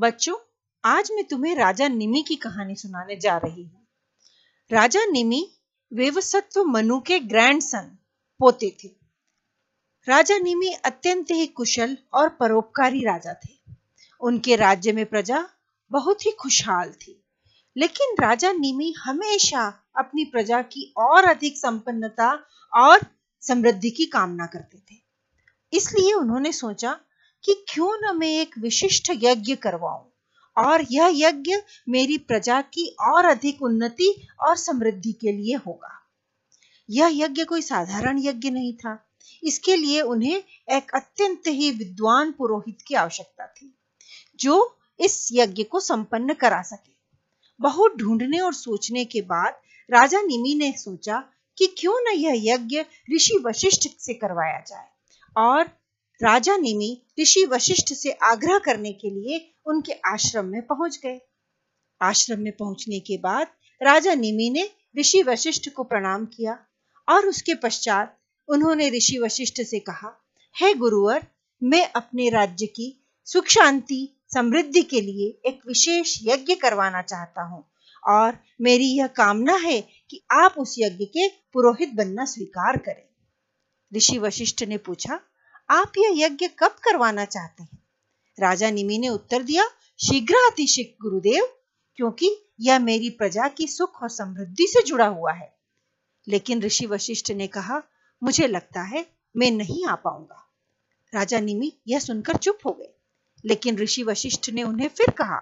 बच्चों, आज मैं तुम्हें राजा निमि की कहानी सुनाने जा रही हूं। राजा निमि वेवस्वत मनु के ग्रैंडसन पोते थे। राजा निमि अत्यंत ही कुशल और परोपकारी राजा थे। उनके राज्य में प्रजा बहुत ही खुशहाल थी, लेकिन राजा निमि हमेशा अपनी प्रजा की और अधिक संपन्नता और समृद्धि की कामना करते थे। इसलिए उन्होंने सोचा कि क्यों न मैं एक विशिष्ट यज्ञ करवाऊं और यह यज्ञ मेरी प्रजा की और अधिक उन्नति और समृद्धि के लिए होगा। यह यज्ञ कोई साधारण यज्ञ नहीं था। इसके लिए उन्हें एक अत्यंत ही विद्वान पुरोहित की आवश्यकता थी जो इस यज्ञ को संपन्न करा सके। बहुत ढूंढने और सोचने के बाद राजा निमि ने सोचा कि क्यों न यह यज्ञ ऋषि वशिष्ठ से करवाया जाए, और राजा निमि ऋषि वशिष्ठ से आग्रह करने के लिए उनके आश्रम में पहुंच गए। आश्रम में पहुंचने के बाद राजा निमि ने ऋषि वशिष्ठ को प्रणाम किया और उसके पश्चात उन्होंने ऋषि वशिष्ठ से कहा, हे गुरुवर, मैं अपने राज्य की सुख शांति समृद्धि के लिए एक विशेष यज्ञ करवाना चाहता हूँ और मेरी यह कामना है कि आप उस यज्ञ के पुरोहित बनना स्वीकार करें। ऋषि वशिष्ठ ने पूछा, आप यह यज्ञ कब करवाना चाहते हैं? राजा निमि ने उत्तर दिया, शीघ्रातिशीघ्र गुरुदेव, क्योंकि यह मेरी प्रजा की सुख और समृद्धि से जुड़ा हुआ है। लेकिन ऋषि वशिष्ठ ने कहा, मुझे लगता है मैं नहीं आ पाऊंगा। राजा निमि यह सुनकर चुप हो गए, लेकिन ऋषि वशिष्ठ ने उन्हें फिर कहा,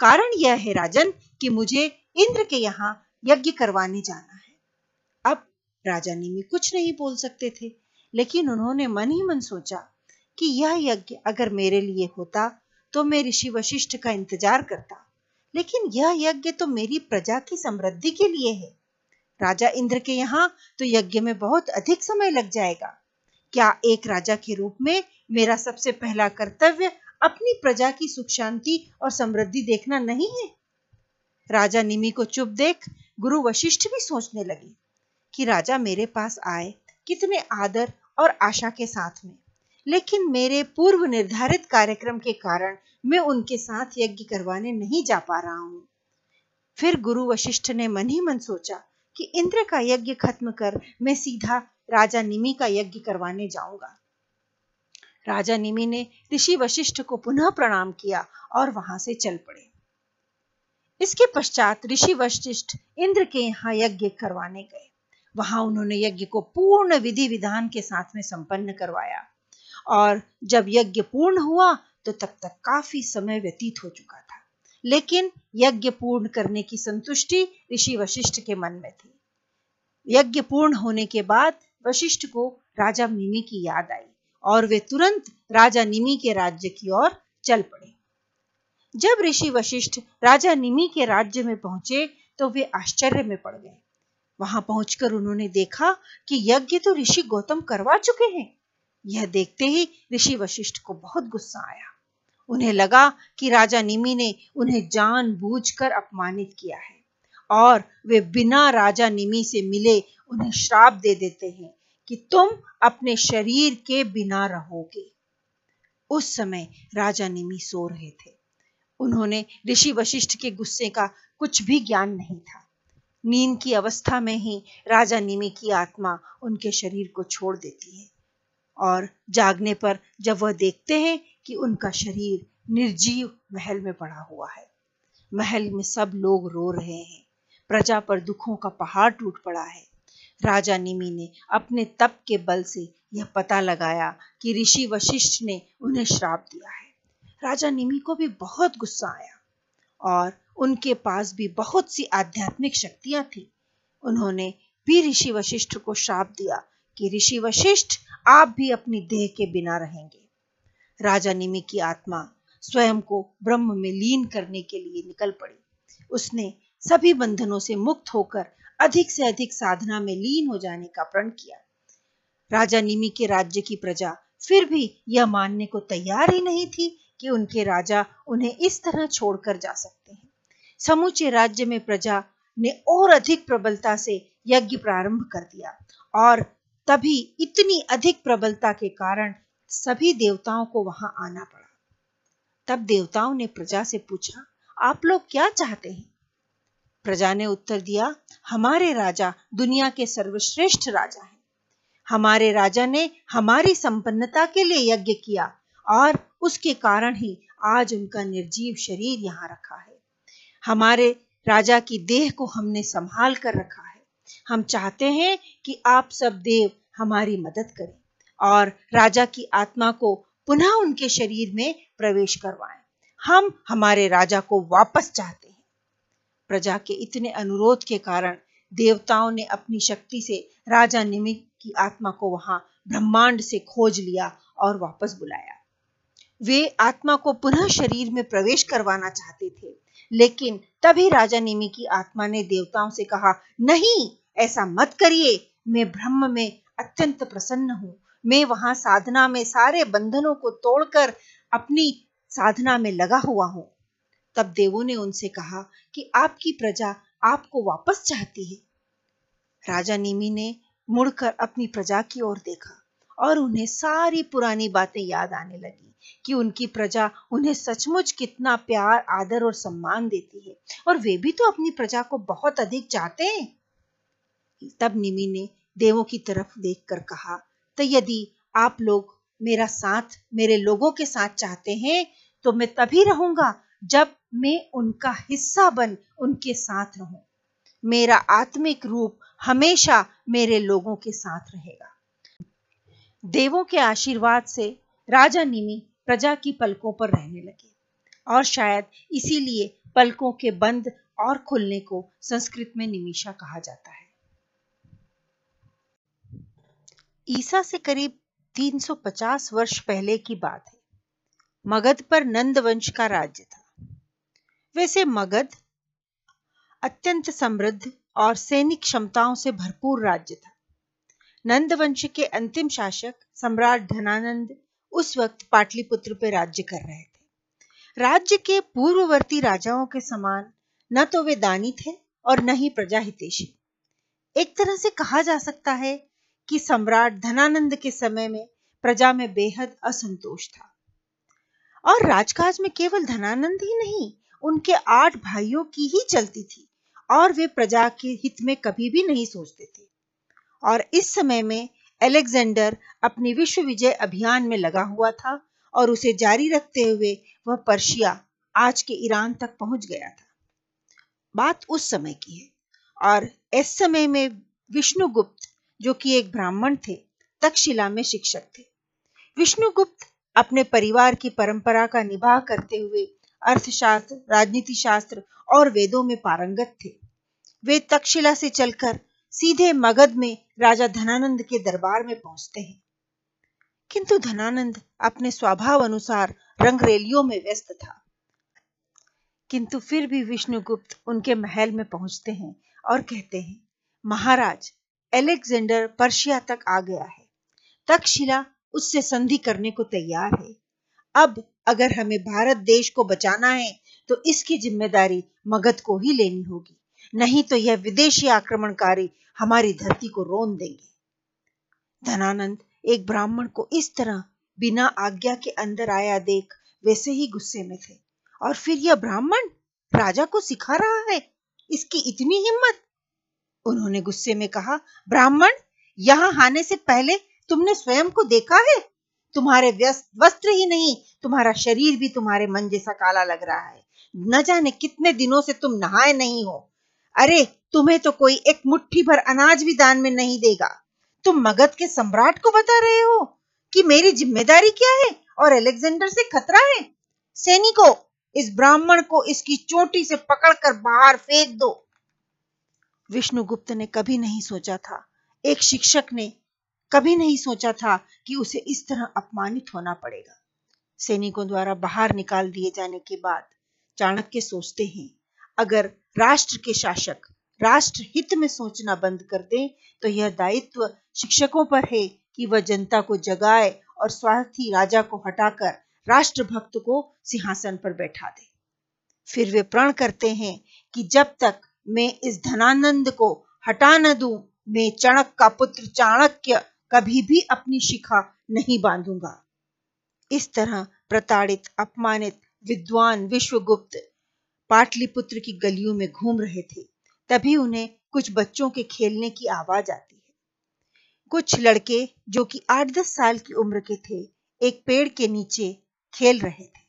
कारण यह है राजन कि मुझे इंद्र के यहाँ यज्ञ करवाने जाना है। अब राजा निमि कुछ नहीं बोल सकते थे, लेकिन उन्होंने मन ही मन सोचा कि यह यज्ञ अगर मेरे लिए होता तो मैं ऋषि वशिष्ठ का इंतजार करता, लेकिन यह यज्ञ तो मेरी प्रजा की समृद्धि के लिए है। राजा इंद्र के यहाँ तो यज्ञ में बहुत अधिक समय लग जाएगा। क्या एक राजा के रूप में मेरा सबसे पहला कर्तव्य अपनी प्रजा की सुख शांति और समृद्धि देखना नहीं है? राजा निमि को चुप देख गुरु वशिष्ठ भी सोचने लगे कि राजा मेरे पास आए कितने आदर और आशा के साथ में, लेकिन मेरे पूर्व निर्धारित कार्यक्रम के कारण मैं उनके साथ यज्ञ करवाने नहीं जा पा रहा हूं। फिर गुरु वशिष्ठ ने मन ही मन सोचा कि इंद्र का यज्ञ खत्म कर मैं सीधा राजा निमि का यज्ञ करवाने जाऊंगा। राजा निमि ने ऋषि वशिष्ठ को पुनः प्रणाम किया और वहां से चल पड़े। इसके पश्चात ऋषि वशिष्ठ इंद्र के यहाँ यज्ञ करवाने गए। वहां उन्होंने यज्ञ को पूर्ण विधि विधान के साथ में संपन्न करवाया, और जब यज्ञ पूर्ण हुआ तो तब तक काफी समय व्यतीत हो चुका था, लेकिन यज्ञ पूर्ण करने की संतुष्टि ऋषि वशिष्ठ के मन में थी। यज्ञ पूर्ण होने के बाद वशिष्ठ को राजा निमि की याद आई और वे तुरंत राजा निमि के राज्य की ओर चल पड़े। जब ऋषि वशिष्ठ राजा निमि के राज्य में पहुंचे तो वे आश्चर्य में पड़ गए। वहां पहुंचकर उन्होंने देखा कि यज्ञ तो ऋषि गौतम करवा चुके हैं। यह देखते ही ऋषि वशिष्ठ को बहुत गुस्सा आया। उन्हें लगा कि राजा निमि ने उन्हें जानबूझकर अपमानित किया है और वे बिना राजा निमि से मिले उन्हें श्राप दे देते हैं कि तुम अपने शरीर के बिना रहोगे। उस समय राजा निमि सो रहे थे। उन्होंने ऋषि वशिष्ठ के गुस्से का कुछ भी ज्ञान नहीं था। नींद की अवस्था में ही राजा निमि की आत्मा उनके शरीर को छोड़ देती है, और जागने पर जब वह देखते हैं कि उनका शरीर निर्जीव महल में पड़ा हुआ है। महल में सब लोग रो रहे हैं। प्रजा पर दुखों का पहाड़ टूट पड़ा है। राजा निमि ने अपने तप के बल से यह पता लगाया कि ऋषि वशिष्ठ ने उन्हें श्राप दिया है। राजा निमि को भी बहुत गुस्सा आया, और उनके पास भी बहुत सी आध्यात्मिक शक्तियां थी। उन्होंने भी ऋषि वशिष्ठ को श्राप दिया कि ऋषि वशिष्ठ, आप भी अपनी देह के बिना रहेंगे। राजा निमि की आत्मा स्वयं को ब्रह्म में लीन करने के लिए निकल पड़ी। उसने सभी बंधनों से मुक्त होकर अधिक से अधिक साधना में लीन हो जाने का प्रण किया। राजा निमि के राज्य की प्रजा फिर भी यह मानने को तैयार ही नहीं थी कि उनके राजा उन्हें इस तरह छोड़कर जा सकते हैं। समूचे राज्य में प्रजा ने और अधिक प्रबलता से यज्ञ प्रारंभ कर दिया, और तभी इतनी अधिक प्रबलता के कारण सभी देवताओं को वहां आना पड़ा। तब देवताओं ने प्रजा से पूछा, आप लोग क्या चाहते हैं? प्रजा ने उत्तर दिया, हमारे राजा दुनिया के सर्वश्रेष्ठ राजा हैं। हमारे राजा ने हमारी संपन्नता के लिए यज्ञ किया और उसके कारण ही आज उनका निर्जीव शरीर यहाँ रखा है। हमारे राजा की देह को हमने संभाल कर रखा है। हम चाहते हैं कि आप सब देव हमारी मदद करें और राजा की आत्मा को पुनः उनके शरीर में प्रवेश करवाएं। हम हमारे राजा को वापस चाहते हैं। प्रजा के इतने अनुरोध के कारण देवताओं ने अपनी शक्ति से राजा निमि की आत्मा को वहां ब्रह्मांड से खोज लिया और वापस बुलाया। वे आत्मा को पुनः शरीर में प्रवेश करवाना चाहते थे, लेकिन तभी राजा निमि की आत्मा ने देवताओं से कहा, नहीं, ऐसा मत करिए। मैं ब्रह्म में अत्यंत प्रसन्न हूँ। मैं वहां साधना में सारे बंधनों को तोड़कर अपनी साधना में लगा हुआ हूँ। तब देवों ने उनसे कहा कि आपकी प्रजा आपको वापस चाहती है। राजा निमि ने मुड़कर अपनी प्रजा की ओर देखा और उन्हें सारी पुरानी बातें याद आने लगी कि उनकी प्रजा उन्हें सचमुच कितना प्यार, आदर और सम्मान देती है और वे भी तो अपनी प्रजा को बहुत अधिक चाहते हैं। तब निमि ने देवों की तरफ देखकर कहा, तो यदि आप लोग मेरा साथ, मेरे लोगों के साथ चाहते हैं तो मैं तभी रहूंगा जब मैं उनका हिस्सा बन उनके साथ रहूं। मेरा आत्मिक रूप हमेशा मेरे लोगों के साथ रहेगा। देवों के आशीर्वाद से राजा निमि प्रजा की पलकों पर रहने लगे और शायद इसीलिए पलकों के बंद और खुलने को संस्कृत में निमिषा कहा जाता है। ईसा से करीब 350 वर्ष पहले की बात है। मगध पर नंदवंश का राज्य था। वैसे मगध अत्यंत समृद्ध और सैनिक क्षमताओं से भरपूर राज्य था। नंदवंश के अंतिम शासक सम्राट धनानंद उस वक्त पाटलिपुत्र पर राज्य कर रहे थे। राज्य के पूर्ववर्ती राजाओं के समान न तो वे दानी थे और न ही प्रजा हितेशी। एक तरह से कहा जा सकता है कि सम्राट धनानंद के समय में प्रजा में बेहद असंतोष था और राजकाज में केवल धनानंद ही नहीं, उनके 8 भाइयों की ही चलती थी और वे प्रजा के हित में कभी भी नहीं सोचते थे। और इस समय में अलेक्सेंडर अपने विश्व विजय अभियान में लगा हुआ था और उसे जारी रखते हुए वह पर्शिया, आज के ईरान तक पहुंच गया था। बात उस समय की है और इस समय में विष्णुगुप्त, जो कि एक ब्राह्मण थे, तक्षशिला में शिक्षक थे। विष्णुगुप्त अपने परिवार की परंपरा का निभाव करते हुए अर्थशास्त्र, राजनीति शास्त्र और वेदों में पारंगत थे। वे तक्षशिला से चलकर सीधे मगध में राजा धनानंद के दरबार में पहुंचते हैं, किंतु धनानंद अपने स्वभाव अनुसार रंगरेलियों में व्यस्त था। किंतु फिर भी विष्णुगुप्त उनके महल में पहुंचते हैं और कहते हैं, महाराज, अलेक्जेंडर पर्शिया तक आ गया है। तक्षशिला उससे संधि करने को तैयार है। अब अगर हमें भारत देश को बचाना है तो इसकी जिम्मेदारी मगध को ही लेनी होगी, नहीं तो यह विदेशी आक्रमणकारी हमारी धरती को रोन देंगे। धनानंद एक ब्राह्मण को इस तरह बिना आज्ञा के अंदर आया देख वैसे ही गुस्से में थे और फिर यह ब्राह्मण राजा को सिखा रहा है, इसकी इतनी हिम्मत। उन्होंने गुस्से में कहा, ब्राह्मण, यहाँ आने से पहले तुमने स्वयं को देखा है? तुम्हारे वस्त्र ही नहीं, तुम्हारा शरीर भी तुम्हारे मन जैसा काला लग रहा है। न जाने कितने दिनों से तुम नहाए नहीं हो। अरे, तुम्हें तो कोई एक मुट्ठी भर अनाज भी दान में नहीं देगा। तुम मगध के सम्राट को बता रहे हो कि मेरी जिम्मेदारी क्या है और अलेक्जेंडर से खतरा है। सैनिकों, इस ब्राह्मण को इसकी चोटी से पकड़कर बाहर फेंक दो। विष्णुगुप्त ने कभी नहीं सोचा था, एक शिक्षक ने कभी नहीं सोचा था कि उसे इस तरह अपमानित होना पड़ेगा। सैनिकों द्वारा बाहर निकाल दिए जाने के बाद चाणक्य सोचते हैं, अगर राष्ट्र के शासक राष्ट्र हित में सोचना बंद कर दें तो यह दायित्व शिक्षकों पर है कि वह जनता को जगाए और स्वार्थी राजा को हटाकर राष्ट्रभक्त को सिंहासन पर बैठा दे। फिर वे प्रण करते हैं कि जब तक मैं इस धनानंद को हटा न दूं, मैं चणक का पुत्र चाणक्य कभी भी अपनी शिखा नहीं बांधूंगा। इस तरह प्रताड़ित, अपमानित, विद्वान विश्वगुप्त पाटलिपुत्र की गलियों में घूम रहे थे। तभी उन्हें कुछ बच्चों के खेलने की आवाज आती है। कुछ लड़के जो कि 8-10 साल की उम्र के थे एक पेड़ के नीचे खेल रहे थे।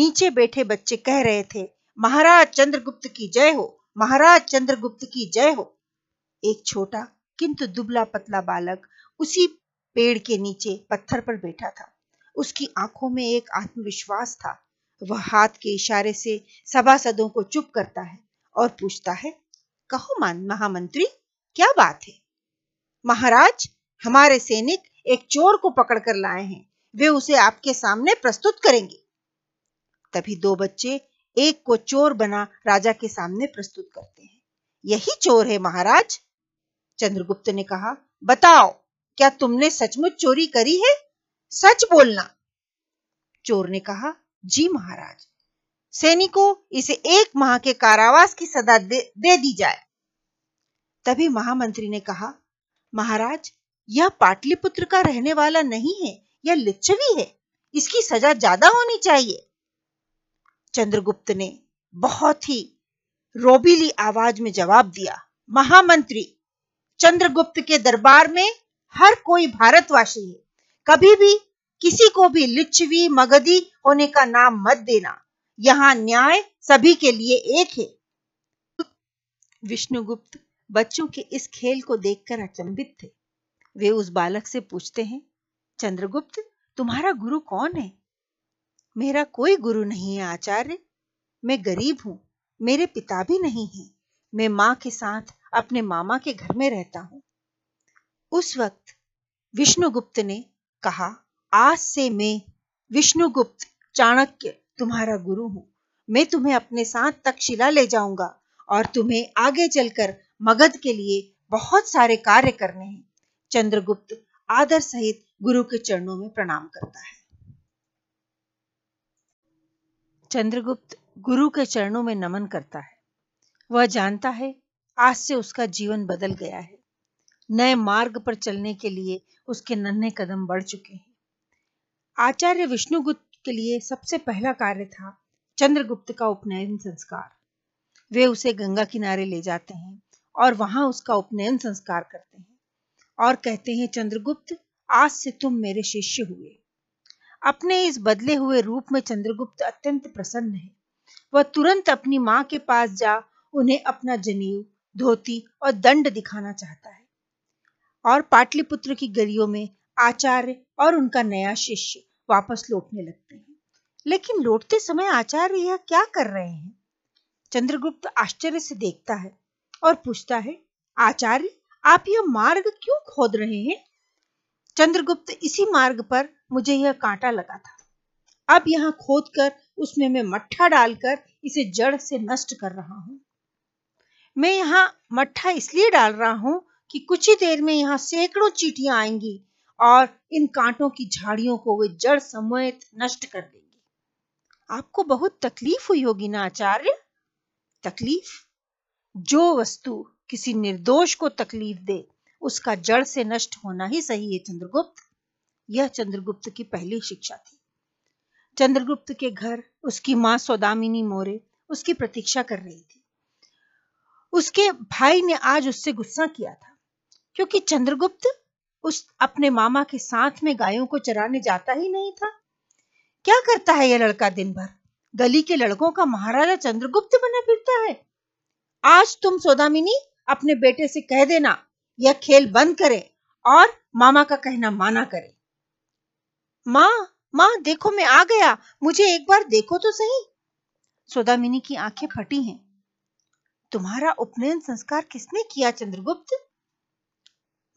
नीचे बैठे बच्चे कह रहे थे, महाराज चंद्रगुप्त की जय हो, महाराज चंद्रगुप्त की जय हो। एक छोटा किंतु दुबला पतला बालक उसी पेड़ के नीचे पत्थर पर बैठा था। उसकी आंखों में एक आत्मविश्वास था। वह हाथ के इशारे से सभासदों को चुप करता है और पूछता है, कहो महामंत्री, क्या बात है? महाराज, हमारे सैनिक एक चोर को पकड़ कर लाए हैं, वे उसे आपके सामने प्रस्तुत करेंगे। तभी दो बच्चे एक को चोर बना राजा के सामने प्रस्तुत करते हैं। यही चोर है महाराज, चंद्रगुप्त ने कहा। बताओ, क्या तुमने सचमुच चोरी करी है? सच बोलना। चोर ने कहा, जी महाराज। सैनिकों, इसे 1 माह के कारावास की सजा दे दी जाए। तभी महामंत्री ने कहा, महाराज, यह पाटलिपुत्र का रहने वाला नहीं है, यह लिच्छवी है, इसकी सजा ज्यादा होनी चाहिए। चंद्रगुप्त ने बहुत ही रोबीली आवाज में जवाब दिया, महामंत्री, चंद्रगुप्त के दरबार में हर कोई भारतवासी है, कभी भी किसी को भी लिच्छवी मगधी होने का नाम मत देना, यहाँ न्याय सभी के लिए एक है। विष्णुगुप्त बच्चों के इस खेल को देखकर अचंभित थे। वे उस बालक से पूछते हैं, चंद्रगुप्त, तुम्हारा गुरु कौन है? मेरा कोई गुरु नहीं है आचार्य, मैं गरीब हूँ, मेरे पिता भी नहीं हैं, मैं माँ के साथ अपने मामा के घर में रहता हूँ। उस वक्त विष्णुगुप्त ने कहा, आज से मैं विष्णुगुप्त चाणक्य तुम्हारा गुरु हूँ, मैं तुम्हें अपने साथ तक्षशिला ले जाऊंगा और तुम्हें आगे चलकर मगध के लिए बहुत सारे कार्य करने हैं। चंद्रगुप्त आदर सहित गुरु के चरणों में प्रणाम करता है। चंद्रगुप्त गुरु के चरणों में नमन करता है। वह जानता है आज से उसका जीवन बदल गया है, नए मार्ग पर चलने के लिए उसके नन्हे कदम बढ़ चुके हैं। आचार्य विष्णुगुप्त के लिए सबसे पहला कार्य था चंद्रगुप्त का उपनयन संस्कार। वे उसे गंगा किनारे ले जाते हैं और वहां उसका उपनयन संस्कार करते हैं और कहते हैं, चंद्रगुप्त, आज से तुम मेरे शिष्य हुए। अपने इस बदले हुए रूप में चंद्रगुप्त अत्यंत प्रसन्न है। वह तुरंत अपनी माँ के पास जा उन्हें अपना जनेऊ, धोती और दंड दिखाना चाहता है और पाटलिपुत्र की गलियों में आचार्य और उनका नया शिष्य वापस लौटने लगते हैं। लेकिन लौटते समय आचार्य यह क्या कर रहे हैं? चंद्रगुप्त आश्चर्य से देखता है और पूछता है, आचार्य, आप यह मार्ग क्यों खोद रहे हैं? चंद्रगुप्त, इसी मार्ग पर मुझे यह कांटा लगा था, अब यहाँ खोद कर उसमें मैं मट्ठा डालकर इसे जड़ से नष्ट कर रहा हूँ। मैं यहाँ मट्ठा इसलिए डाल रहा हूँ कि कुछ ही देर में यहाँ सैकड़ों चींटियां आएंगी और इन कांटों की झाड़ियों को वे जड़ समेत नष्ट कर देंगी। आपको बहुत तकलीफ हुई होगी ना आचार्य? तकलीफ? जो वस्तु किसी निर्दोष को तकलीफ दे उसका जड़ से नष्ट होना ही सही है चंद्रगुप्त। यह चंद्रगुप्त की पहली शिक्षा थी। चंद्रगुप्त के घर उसकी माँ सौदामिनी मौर्य उसकी प्रतीक्षा कर रही थी। उसके भाई ने आज उससे गुस्सा किया था क्योंकि चंद्रगुप्त उस अपने मामा के साथ में गायों को चराने जाता ही नहीं था। क्या करता है यह लड़का दिन भर? गली के लड़कों का महाराजा चंद्रगुप्त बना फिरता है। आज तुम सौदामिनी अपने बेटे से कह देना यह खेल बंद करे और मामा का कहना माना करे। माँ माँ देखो, मैं आ गया, मुझे एक बार देखो तो सही। सौदामिनी की आंखें फटी हैं। तुम्हारा उपनयन संस्कार किसने किया चंद्रगुप्त?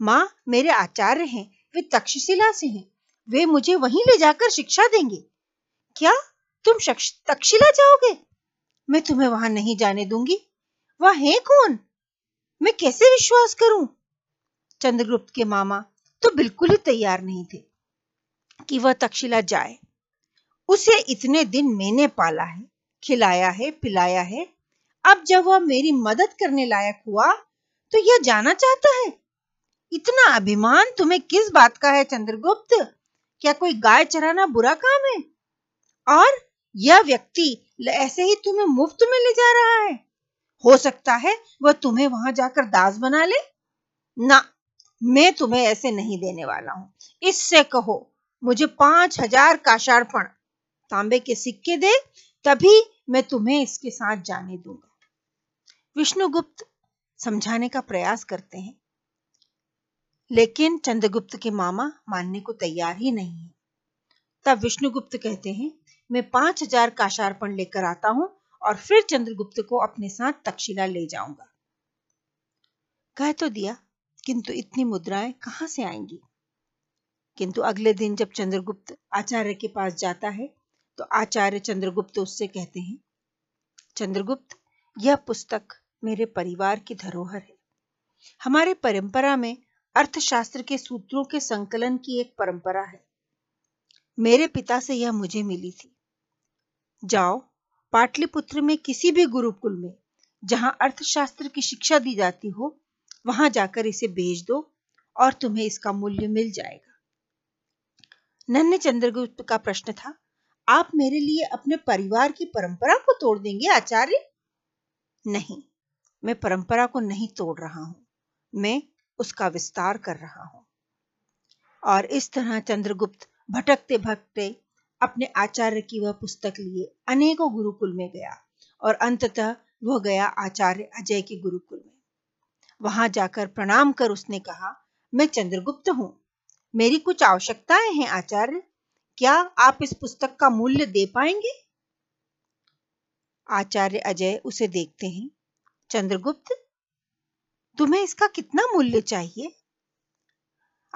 माँ, मेरे आचार्य हैं, वे तक्षशिला से हैं, वे मुझे वहीं ले जाकर शिक्षा देंगे। क्या तुम तक्षशिला जाओगे? मैं तुम्हें वहां नहीं जाने दूंगी। वह है कौन? मैं कैसे विश्वास करूं? चंद्रगुप्त के मामा तो बिल्कुल ही तैयार नहीं थे कि वह तक्षशिला जाए। उसे इतने दिन मैंने पाला है, खिलाया है, पिलाया है, अब जब वह मेरी मदद करने लायक हुआ तो यह जाना चाहता है। इतना अभिमान तुम्हें किस बात का है चंद्रगुप्त? क्या कोई गाय चराना बुरा काम है? और यह व्यक्ति ऐसे ही तुम्हें मुफ्त में ले जा रहा है, हो सकता है वह तुम्हें वहां जाकर दास बना ले। ना, मैं तुम्हें ऐसे नहीं देने वाला हूं। इससे कहो मुझे 5000 काशार्पण तांबे के सिक्के दे, तभी मैं तुम्हें इसके साथ जाने दूंगा। विष्णुगुप्त समझाने का प्रयास करते हैं, लेकिन चंद्रगुप्त के मामा मानने को तैयार ही नहीं है। तब विष्णुगुप्त कहते हैं, मैं 5000 काशार्पण लेकर आता हूं और फिर चंद्रगुप्त को अपने साथ तक्षशिला ले जाऊंगा। कह तो दिया, किंतु इतनी मुद्राएं कहां से आएंगी? किंतु अगले दिन जब चंद्रगुप्त आचार्य के पास जाता है तो आचार्य चंद्रगुप्त उससे कहते हैं, चंद्रगुप्त, यह पुस्तक मेरे परिवार की धरोहर है। हमारे परंपरा में अर्थशास्त्र के सूत्रों के संकलन की एक परंपरा है। मेरे पिता से यह मुझे मिली थी। जाओ, पाटलिपुत्र में किसी भी गुरुकुल में जहां अर्थशास्त्र की शिक्षा दी जाती हो, वहां जाकर इसे बेच दो और तुम्हें इसका मूल्य मिल जाएगा। नन्हे चंद्रगुप्त का प्रश्न था, आप मेरे लिए अपने परिवार की परंपरा को तोड़ देंगे आचार्य? नहीं, मैं परंपरा को नहीं तोड़ रहा हूं, मैं उसका विस्तार कर रहा हूं। और इस तरह चंद्रगुप्त भटकते भटकते अपने आचार्य की वह पुस्तक लिए अनेकों गुरुकुल में गया और अंततः वह गया आचार्य अजय के गुरुकुल में। वहां जाकर प्रणाम कर उसने कहा, मैं चंद्रगुप्त हूं, मेरी कुछ आवश्यकताएं हैं आचार्य, क्या आप इस पुस्तक का मूल्य दे पाएंगे? आचार्य अजय उसे देखते हैं, चंद्रगुप्त, तुम्हें इसका कितना मूल्य चाहिए?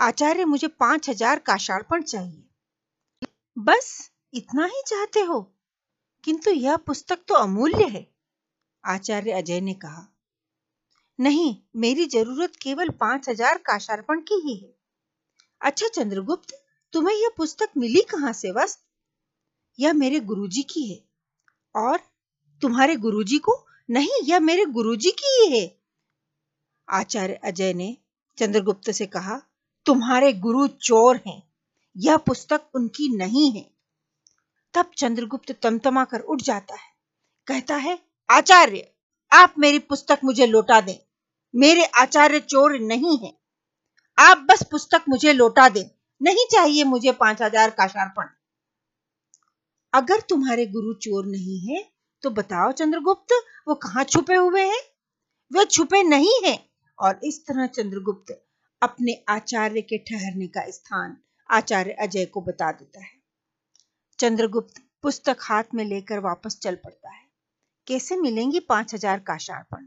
आचार्य, मुझे 5000 काशार्पण चाहिए। बस इतना ही चाहते हो? किंतु यह पुस्तक तो अमूल्य है। आचार्य अजय ने कहा, नहीं, मेरी जरूरत केवल 5000 काशार्पण की ही है। अच्छा चंद्रगुप्त, तुम्हें यह पुस्तक मिली कहां से? बस यह मेरे गुरुजी की है। और तुम्हारे गुरुजी को? नहीं, यह मेरे गुरुजी की ही है। आचार्य अजय ने चंद्रगुप्त से कहा, तुम्हारे गुरु चोर हैं, यह पुस्तक उनकी नहीं है। तब चंद्रगुप्त तमतमा कर उठ जाता है, कहता है, आचार्य, आप मेरी पुस्तक मुझे लौटा दें, मेरे आचार्य चोर नहीं है, आप बस पुस्तक मुझे लौटा दें, नहीं चाहिए मुझे 5000 काशार्पण। अगर तुम्हारे गुरु चोर नहीं है तो बताओ चंद्रगुप्त, वो कहां छुपे हुए हैं? वे छुपे नहीं हैं। और इस तरह चंद्रगुप्त अपने आचार्य के ठहरने का स्थान आचार्य अजय को बता देता है। चंद्रगुप्त पुस्तक हाथ में लेकर वापस चल पड़ता है। कैसे मिलेंगी 5000 काशार्पण,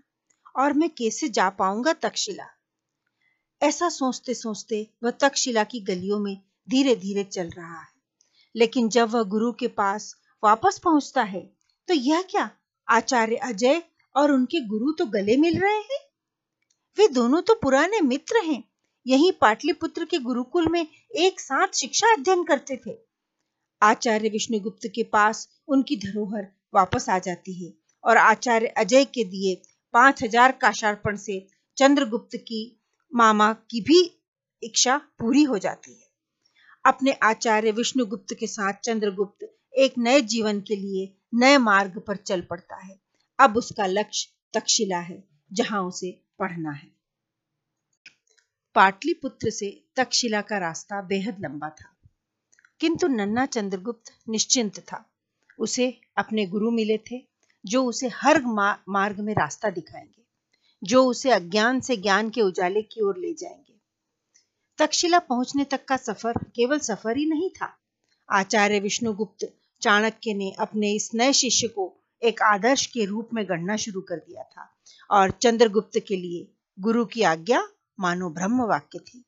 और मैं कैसे जा पाऊंगा तक्षशिला? ऐसा सोचते सोचते वह तक्षशिला की गलियों में धीरे धीरे चल रहा है। लेकिन जब वह गुरु के पास वापस पहुंचता है तो यह क्या, आचार्य अजय और उनके गुरु तो गले मिल रहे हैं। वे दोनों तो पुराने मित्र हैं, यही पाटलिपुत्र के गुरुकुल में एक साथ शिक्षा अध्ययन करते थे। आचार्य विष्णुगुप्त के पास उनकी धरोहर वापस आ जाती है और आचार्य अजय के दिए 5000 काशार्पण से चंद्रगुप्त की मामा की भी इच्छा पूरी हो जाती है। अपने आचार्य विष्णुगुप्त के साथ चंद्रगुप्त एक नए जीवन के लिए नए मार्ग पर चल पड़ता है। अब उसका लक्ष्य तक्षशिला है, जहां उसे पढ़ना है। पाटलिपुत्र से तक्षशिला का रास्ता बेहद लंबा था, किंतु नन्ना चंद्रगुप्त निश्चिंत था। उसे अपने गुरु मिले थे, जो उसे हर मार्ग में रास्ता दिखाएंगे, जो उसे अज्ञान से ज्ञान के उजाले की ओर ले जाएंगे। तक्षशिला पहुंचने तक का सफर केवल सफर ही नहीं था। आचार्य विष्णुगुप्त चाणक्य ने अपने इस नए शिष्य को एक आदर्श के रूप में गढ़ना शुरू कर दिया था और चंद्रगुप्त के लिए गुरु की आज्ञा मानो ब्रह्म वाक्य थी।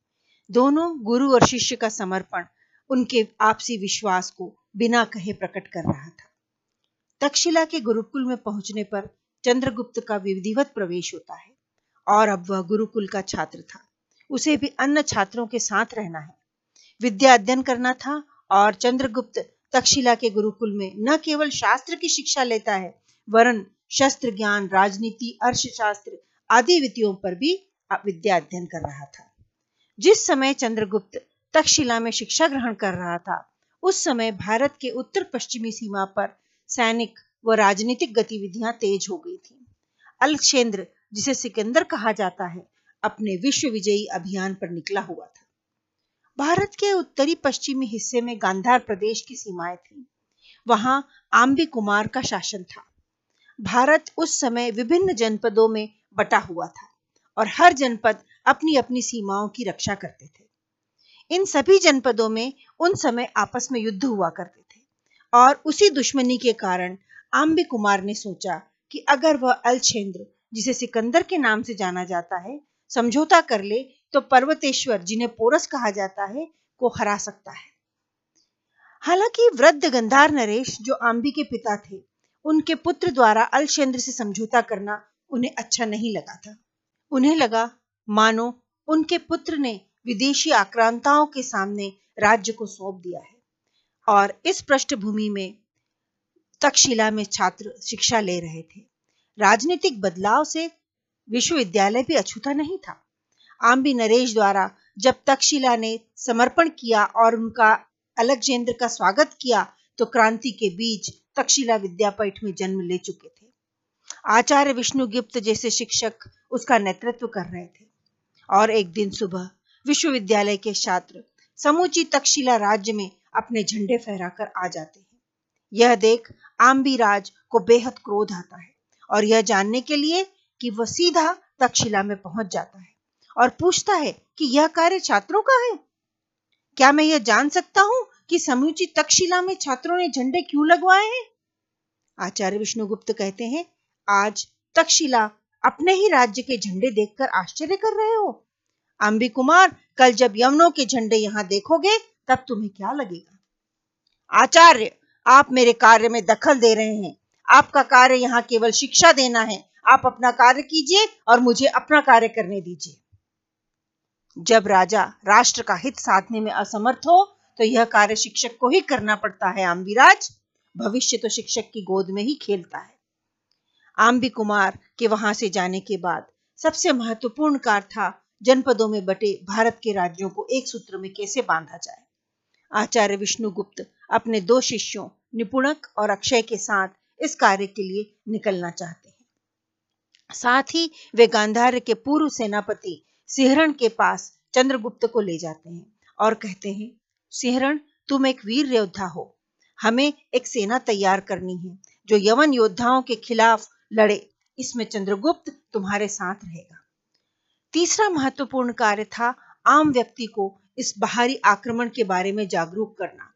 दोनों गुरु और शिष्य का समर्पण उनके आपसी विश्वास को बिना कहे प्रकट कर रहा था। तक्षशिला के गुरुकुल में पहुंचने पर चंद्रगुप्त का विधिवत प्रवेश होता है और अब वह गुरुकुल का छात्र था। उसे भी अन्य छात्रों के साथ रहना है, विद्या अध्ययन करना था। और चंद्रगुप्त तक्षशिला के गुरुकुल में न केवल शास्त्र की शिक्षा लेता है, वरन शस्त्र ज्ञान, राजनीति, अर्थशास्त्र आदि विषयों पर भी विद्या अध्ययन कर रहा था। जिस समय चंद्रगुप्त तक्षशिला में शिक्षा ग्रहण कर रहा था, उस समय भारत के उत्तर पश्चिमी सीमा पर सैनिक व राजनीतिक गतिविधियां तेज हो गई थीं। अलेक्सेंडर, जिसे सिकंदर कहा जाता है, अपने विश्व विजयी अभियान पर निकला हुआ था। भारत के उत्तरी पश्चिमी हिस्से में गंधार प्रदेश की सीमाएं थीं। वहां आम्भी कुमार का शासन था। भारत उस समय विभिन्न जनपदों में बटा हुआ था और हर जनपद अपनी अपनी सीमाओं की रक्षा करते थे। इन सभी जनपदों में उन समय आपस में युद्ध हुआ करते थे और उसी दुश्मनी के कारण आम्भी कुमार ने सोचा कि अगर वह अलेक्सेंडर, जिसे सिकंदर के नाम से जाना जाता है, समझौता कर ले तो पर्वतेश्वर, जिन्हें पोरस कहा जाता है, को हरा सकता है। हालांकि वृद्ध गंधार नरेश, जो आम्भी के पिता थे, उनके पुत्र द्वारा अलेक्सेंडर से समझौता करना उन्हें अच्छा नहीं लगा था। उन्हें लगा मानो उनके पुत्र ने विदेशी आक्रांताओं के सामने राज्य को सौंप दिया है और इस पृष्ठभूमि में तक्षशिला में छात्र शिक्षा ले रहे थे। राजनीतिक बदलाव से विश्वविद्यालय भी अछूता नहीं था। आम्भी नरेश द्वारा जब तक्षशिला ने समर्पण किया और उनका अलेक्सेंडर का स्वागत किया तो क्रांति के बीच तक्षशिला विद्यापीठ में जन्म ले चुके थे। आचार्य विष्णुगुप्त जैसे शिक्षक उसका नेतृत्व कर रहे थे और एक दिन सुबह विश्वविद्यालय के छात्र समूची तक्षशिला राज्य में अपने झंडे फहराकर आ जाते हैं। यह देख आम्भी राज को बेहद क्रोध आता है और यह जानने के लिए कि वह सीधा तक्षशिला में पहुंच जाता है और पूछता है कि यह कार्य छात्रों का है? क्या मैं यह जान सकता हूं कि समूची तक्षशिला में छात्रों ने झंडे क्यों लगवाए हैं? आचार्य विष्णुगुप्त कहते हैं, आज तक्षशिला अपने ही राज्य के झंडे देखकर आश्चर्य कर रहे हो। आम्भी कुमार, कल जब यवनों के झंडे यहाँ देखोगे तब तुम्हें क्या लगेगा? आचार्य, आप मेरे कार्य में दखल दे रहे हैं। आपका कार्य यहाँ केवल शिक्षा देना है। आप अपना कार्य कीजिए और मुझे अपना कार्य करने दीजिए। जब राजा राष्ट्र का हित साधने में असमर्थ हो तो यह कार्य शिक्षक को ही करना पड़ता है। आम्भीराज, भविष्य तो शिक्षक की गोद में ही खेलता है। आम्भी कुमार के वहां से जाने के बाद सबसे महत्वपूर्ण कार्य था जनपदों में बटे भारत के राज्यों को एक सूत्र में कैसे बांधा जाए। आचार्य विष्णुगुप्त अपने दो शिष्यों निपुणक और अक्षय के साथ इस कार्य के लिए निकलना चाहते हैं। साथ ही वे गांधार के पूर्व सेनापति सिहरण के पास चंद्रगुप्त को ले जाते हैं और कहते हैं, सिहरण, तुम एक वीर योद्धा हो। हमें एक सेना तैयार करनी है जो यवन योद्धाओं के खिलाफ लड़े। इसमें चंद्रगुप्त तुम्हारे साथ रहेगा। तीसरा महत्वपूर्ण कार्य था आम व्यक्ति को इस बाहरी आक्रमण के बारे में जागरूक करना,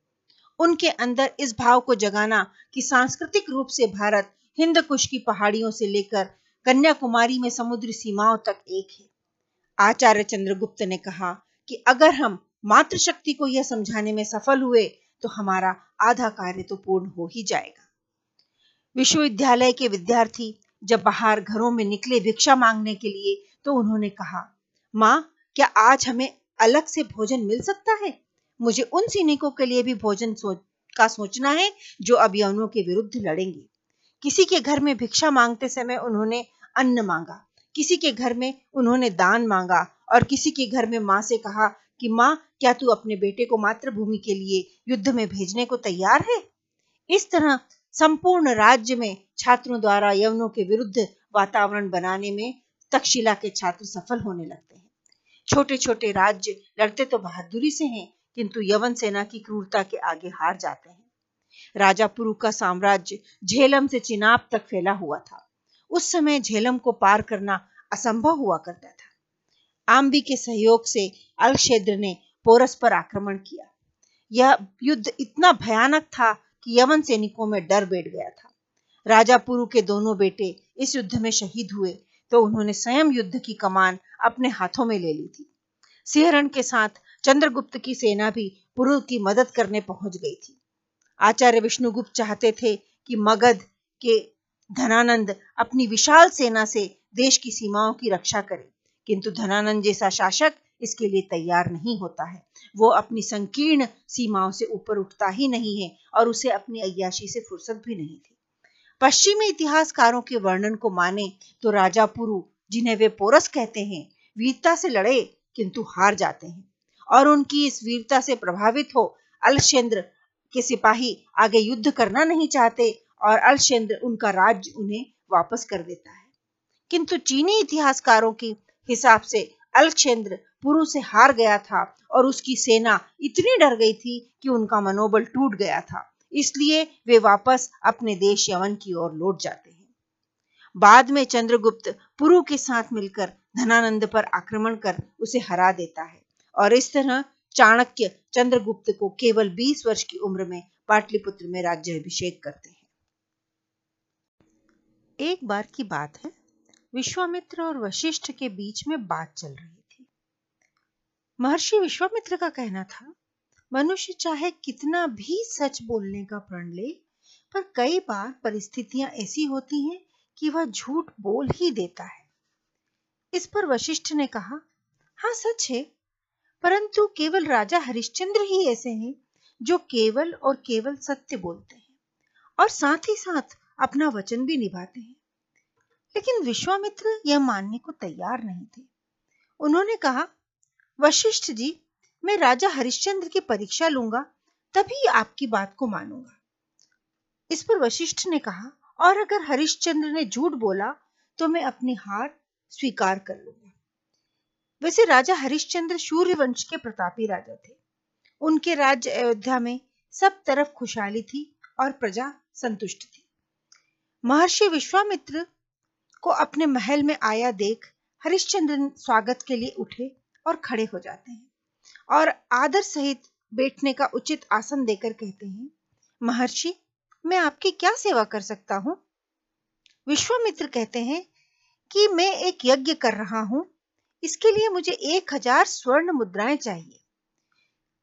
उनके अंदर इस भाव को जगाना कि सांस्कृतिक रूप से भारत हिंदकुश की पहाड़ियों से लेकर कन्याकुमारी में समुद्री सीमाओं तक एक है। आचार्य चंद्रगुप्त ने कहा कि अगर हम मातृशक्ति को यह समझाने में सफल हुए तो हमारा आधा कार्य तो पूर्ण हो ही जाएगा। विश्वविद्यालय के विद्यार्थी जब बाहर घरों में निकले भिक्षा मांगने के लिए तो उन्होंने कहा, माँ, क्या आज हमें अलग से भोजन मिल सकता है? मुझे उन सैनिकों के लिए भी भोजन का सोचना है जो अब यवनों के विरुद्ध लड़ेंगे। किसी के घर में भिक्षा मांगते समय उन्होंने अन्न मांगा, किसी के घर में उन्होंने दान मांगा और किसी के घर में माँ से कहा कि माँ, क्या तू अपने बेटे को मातृभूमि के लिए युद्ध में भेजने को तैयार है? इस तरह संपूर्ण राज्य में छात्रों द्वारा यवनों के विरुद्ध वातावरण बनाने में तक्षशिला के छात्र सफल होने लगते हैं। छोटे छोटे राज्य लड़ते तो बहादुरी से हैं, किंतु यवन सेना की क्रूरता के आगे हार जाते हैं। राजा पुरु का साम्राज्य झेलम से चिनाब तक फैला हुआ था। उस समय झेलम को पार करना असंभव हुआ करता था। आम्भी के सहयोग से अलेक्सेंडर ने पोरस पर आक्रमण किया। यह युद्ध इतना भयानक था कि यवन सैनिकों में डर बैठ गया था। राजा पुरु के दोनों बेटे इस युद्ध में शहीद हुए तो उन्होंने स्वयं युद्ध की कमान अपने हाथों में ले ली थी। सिहरण के साथ चंद्रगुप्त की सेना भी पुरु की मदद करने पहुंच गई थी। आचार्य विष्णुगुप्त चाहते थे कि मगध के धनानंद अपनी विशाल सेना से देश की सीमाओं की रक्षा करे, किंतु धनानंद जैसा शासक इसके लिए तैयार नहीं होता है। वो अपनी संकीर्ण सीमाओं से ऊपर उठता ही नहीं है और उसे अपनी अय्याशी से फुर्सत भी नहीं थी। पश्चिमी इतिहासकारों के वर्णन को माने तो राजा पुरु, जिन्हें वे पोरस कहते हैं, वीरता से लड़े किंतु हार जाते हैं और उनकी इस वीरता से प्रभावित हो अलेक्सेंडर के सिपाही आगे युद्ध करना नहीं चाहते और अलेक्सेंडर उनका राज्य उन्हें वापस कर देता है। किंतु चीनी इतिहासकारों के हिसाब से अलेक्सेंडर पुरु से हार गया था और उसकी सेना इतनी डर गई थी कि उनका मनोबल टूट गया था, इसलिए वे वापस अपने देश यवन की ओर लौट जाते हैं। बाद में चंद्रगुप्त पुरु के साथ मिलकर धनानंद पर आक्रमण कर उसे हरा देता है और इस तरह चाणक्य चंद्रगुप्त को केवल 20 वर्ष की उम्र में पाटलिपुत्र में राज्याभिषेक करते हैं। एक बार की बात है, विश्वामित्र और वशिष्ठ के बीच में बात चल रही थी। महर्षि विश्वामित्र का कहना था, मनुष्य चाहे कितना भी सच बोलने का प्रण ले, पर कई बार परिस्थितियां ऐसी होती हैं कि वह झूठ बोल ही देता है। इस पर वशिष्ठ ने कहा, हाँ सच है, परंतु केवल राजा हरिश्चंद्र ही ऐसे हैं जो केवल और केवल सत्य बोलते हैं और साथ ही साथ अपना वचन भी निभाते हैं। लेकिन विश्वामित्र यह मानने को तैयार नहीं थे। उन्होंने कहा, वशिष्ठ जी, मैं राजा हरिश्चंद्र की परीक्षा लूंगा, तभी आपकी बात को मानूंगा। इस पर वशिष्ठ ने कहा, और अगर हरिश्चंद्र ने झूठ बोला तो मैं अपनी हार स्वीकार कर लूंगा। वैसे राजा हरिश्चंद्र सूर्य वंश के प्रतापी राजा थे। उनके राज्य अयोध्या में सब तरफ खुशहाली थी और प्रजा संतुष्ट थी। महर्षि विश्वामित्र को अपने महल में आया देख हरिश्चंद्र स्वागत के लिए उठे और खड़े हो जाते हैं और आदर सहित बैठने का उचित आसन देकर कहते हैं, महर्षि, मैं आपकी क्या सेवा कर सकता हूँ? विश्वामित्र कहते हैं कि मैं एक यज्ञ कर रहा हूँ, इसके लिए मुझे 1000 स्वर्ण मुद्राएं चाहिए।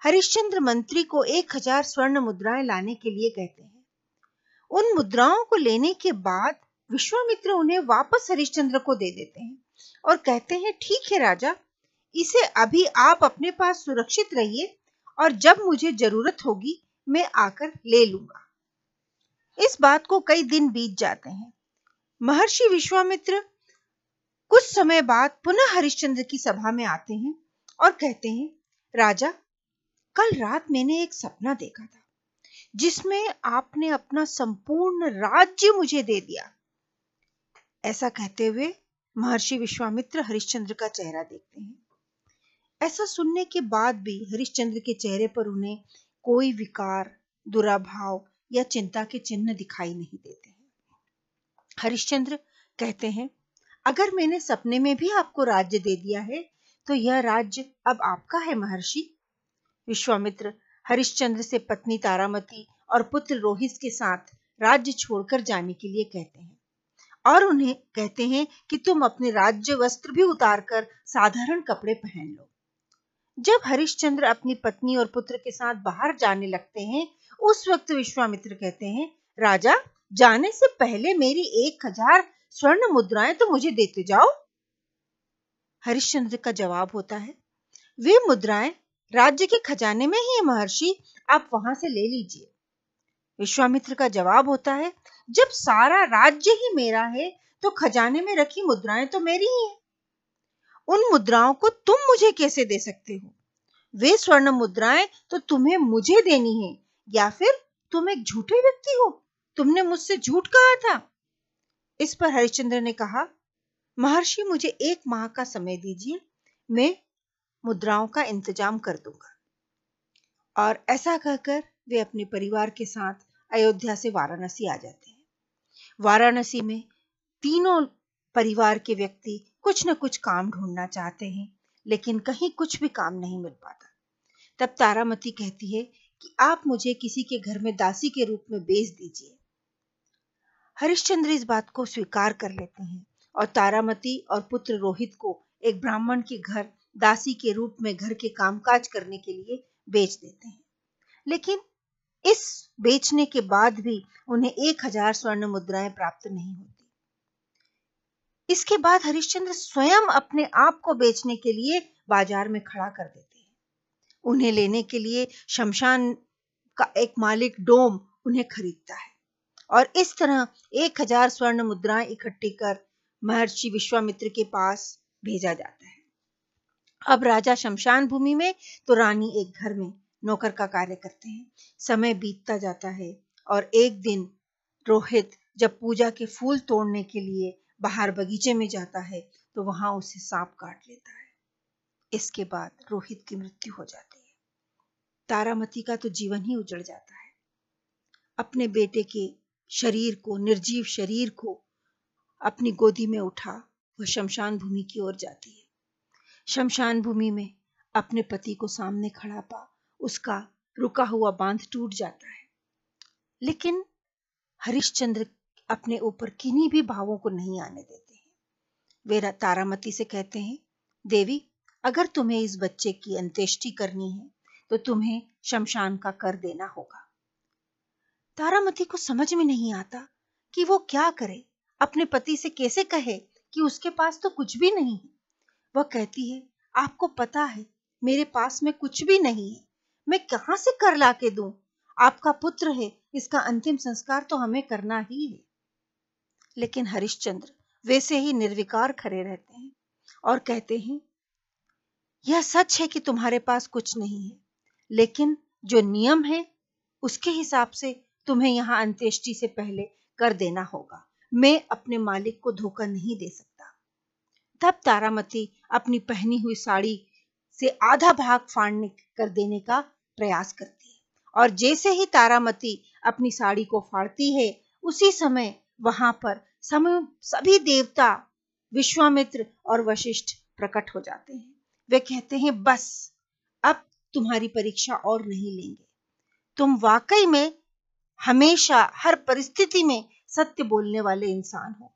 हरिश्चंद्र मंत्री को 1000 स्वर्ण मुद्राएं लाने के लिए कहते हैं। उन मुद्राओं को लेने के बाद विश्वामित्र उन्हें वापस हरिश्चंद्र को दे देते हैं और कहते हैं, ठीक है राजा, इसे अभी आप अपने पास सुरक्षित रहिए और जब मुझे जरूरत होगी मैं आकर ले लूंगा। इस बात को कई दिन बीत जाते हैं। महर्षि विश्वामित्र कुछ समय बाद पुनः हरिश्चंद्र की सभा में आते हैं और कहते हैं, राजा, कल रात मैंने एक सपना देखा था जिसमें आपने अपना संपूर्ण राज्य मुझे दे दिया। ऐसा कहते हुए महर्षि विश्वामित्र हरिश्चंद्र का चेहरा देखते हैं। ऐसा सुनने के बाद भी हरिश्चंद्र के चेहरे पर उन्हें कोई विकार, दुराभाव या चिंता के चिन्ह दिखाई नहीं देते हैं। हरिश्चंद्र कहते हैं, अगर मैंने सपने में भी आपको राज्य दे दिया है तो यह राज्य अब आपका है महर्षि। विश्वामित्र हरिश्चंद्र से पत्नी तारामती और पुत्र रोहित के साथ राज्य छोड़कर जाने के लिए कहते हैं और उन्हें कहते हैं कि तुम अपने राज्य वस्त्र भी उतारकर साधारण कपड़े पहन लो। जब हरिश्चंद्र अपनी पत्नी और पुत्र के साथ बाहर जाने लगते हैं, उस वक्त विश्वामित्र कहते हैं, राजा, जाने से पहले मेरी 1000 स्वर्ण मुद्राएं तो मुझे देते जाओ। हरिश्चंद्र का जवाब होता है, वे मुद्राएं राज्य के खजाने में ही है महर्षि, आप वहां से ले लीजिए। विश्वामित्र का जवाब होता है, जब सारा राज्य ही मेरा है तो खजाने में रखी मुद्राएं तो मेरी ही है। उन मुद्राओं को तुम मुझे कैसे दे सकते हो? वे स्वर्ण मुद्राएं तो तुम्हें मुझे देनी है, या फिर तुम एक झूठे व्यक्ति हो, तुमने मुझसे झूठ कहा था। इस पर हरिश्चंद्र ने कहा, महर्षि, मुझे 1 माह का समय दीजिए, मैं मुद्राओं का इंतजाम कर दूंगा। और ऐसा कहकर वे अपने परिवार के साथ अयोध्या से वाराणसी आ जाते हैं। वाराणसी में तीनों परिवार के व्यक्ति कुछ न कुछ काम ढूंढना चाहते हैं, लेकिन कहीं कुछ भी काम नहीं मिल पाता। तब तारामती कहती है कि आप मुझे किसी के घर में दासी के रूप में बेच दीजिए। हरिश्चंद्र इस बात को स्वीकार कर लेते हैं और तारामती और पुत्र रोहित को एक ब्राह्मण के घर दासी के रूप में घर के कामकाज करने के लिए बेच देते हैं। लेकिन इस बेचने के बाद भी उन्हें 1000 स्वर्ण मुद्राएं प्राप्त नहीं होती। इसके बाद हरिश्चंद्र स्वयं अपने आप को बेचने के लिए बाजार में खड़ा कर देते हैं। उन्हें लेने के लिए शमशान का एक मालिक डोम उन्हें खरीदता है और इस तरह 1000 स्वर्ण मुद्राएं इकट्ठी कर महर्षि विश्वामित्र के पास भेजा जाता है। अब राजा शमशान भूमि में तो रानी एक घर में नौकर का कार्य करते हैं। समय बीतता जाता है और एक दिन रोहित जब पूजा के फूल तोड़ने के लिए बाहर बगीचे में जाता है तो वहां उसे सांप काट लेता है। इसके बाद रोहित की मृत्यु हो जाती है। तारामती का तो जीवन ही उजड़ जाता है। अपने बेटे के शरीर को, निर्जीव शरीर को अपनी गोदी में उठा वह शमशान भूमि की ओर जाती है। शमशान भूमि में अपने पति को सामने खड़ा पा उसका रुका हुआ बांध टूट जाता है। लेकिन हरिश्चंद्र अपने ऊपर किन्हीं भी भावों को नहीं आने देते हैं। वे तारामती से कहते हैं, देवी अगर तुम्हें इस बच्चे की अंत्येष्टि करनी है तो तुम्हें शमशान का कर देना होगा। तारामती को समझ में नहीं आता कि वो क्या करे, अपने पति से कैसे कहे कि उसके पास तो कुछ भी नहीं है। वह कहती है, आपको पता है मेरे पास में कुछ भी नहीं है, मैं कहां से कर ला के दूं? आपका पुत्र है, इसका अंतिम संस्कार तो हमें करना ही है। लेकिन हरिश्चंद्र वैसे ही निर्विकार खड़े रहते हैं और कहते हैं, यह सच है कि तुम्हारे पास कुछ नहीं है, लेकिन जो नियम है उसके हिसाब से तुम्हें यहाँ अंत्येष्टि से पहले कर देना होगा। मैं अपने मालिक को धोखा नहीं दे सकता। तब तारामती अपनी पहनी हुई साड़ी से आधा भाग कर देने का प्रयास करती है और जैसे ही तारामती अपनी साड़ी को फाड़ती है उसी समय वहां पर सभी देवता विश्वामित्र और वशिष्ठ प्रकट हो जाते हैं। वे कहते हैं, बस अब तुम्हारी परीक्षा और नहीं लेंगे, तुम वाकई में हमेशा हर परिस्थिति में सत्य बोलने वाले इंसान हो।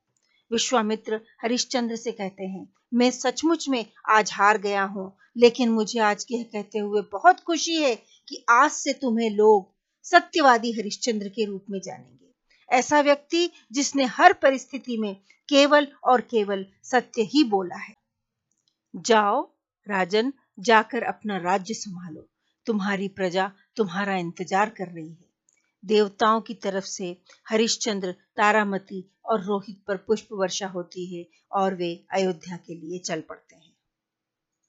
विश्वामित्र हरिश्चंद्र से कहते हैं, मैं सचमुच में आज हार गया हूँ, लेकिन मुझे आज यह कहते हुए बहुत खुशी है कि आज से तुम्हें लोग सत्यवादी हरिश्चंद्र के रूप में जानेंगे। ऐसा व्यक्ति जिसने हर परिस्थिति में केवल और केवल सत्य ही बोला है। जाओ राजन, जाकर अपना राज्य संभालो, तुम्हारी प्रजा तुम्हारा इंतजार कर रही है। देवताओं की तरफ से हरिश्चंद्र, तारामती और रोहित पर पुष्प वर्षा होती है और वे अयोध्या के लिए चल पड़ते हैं।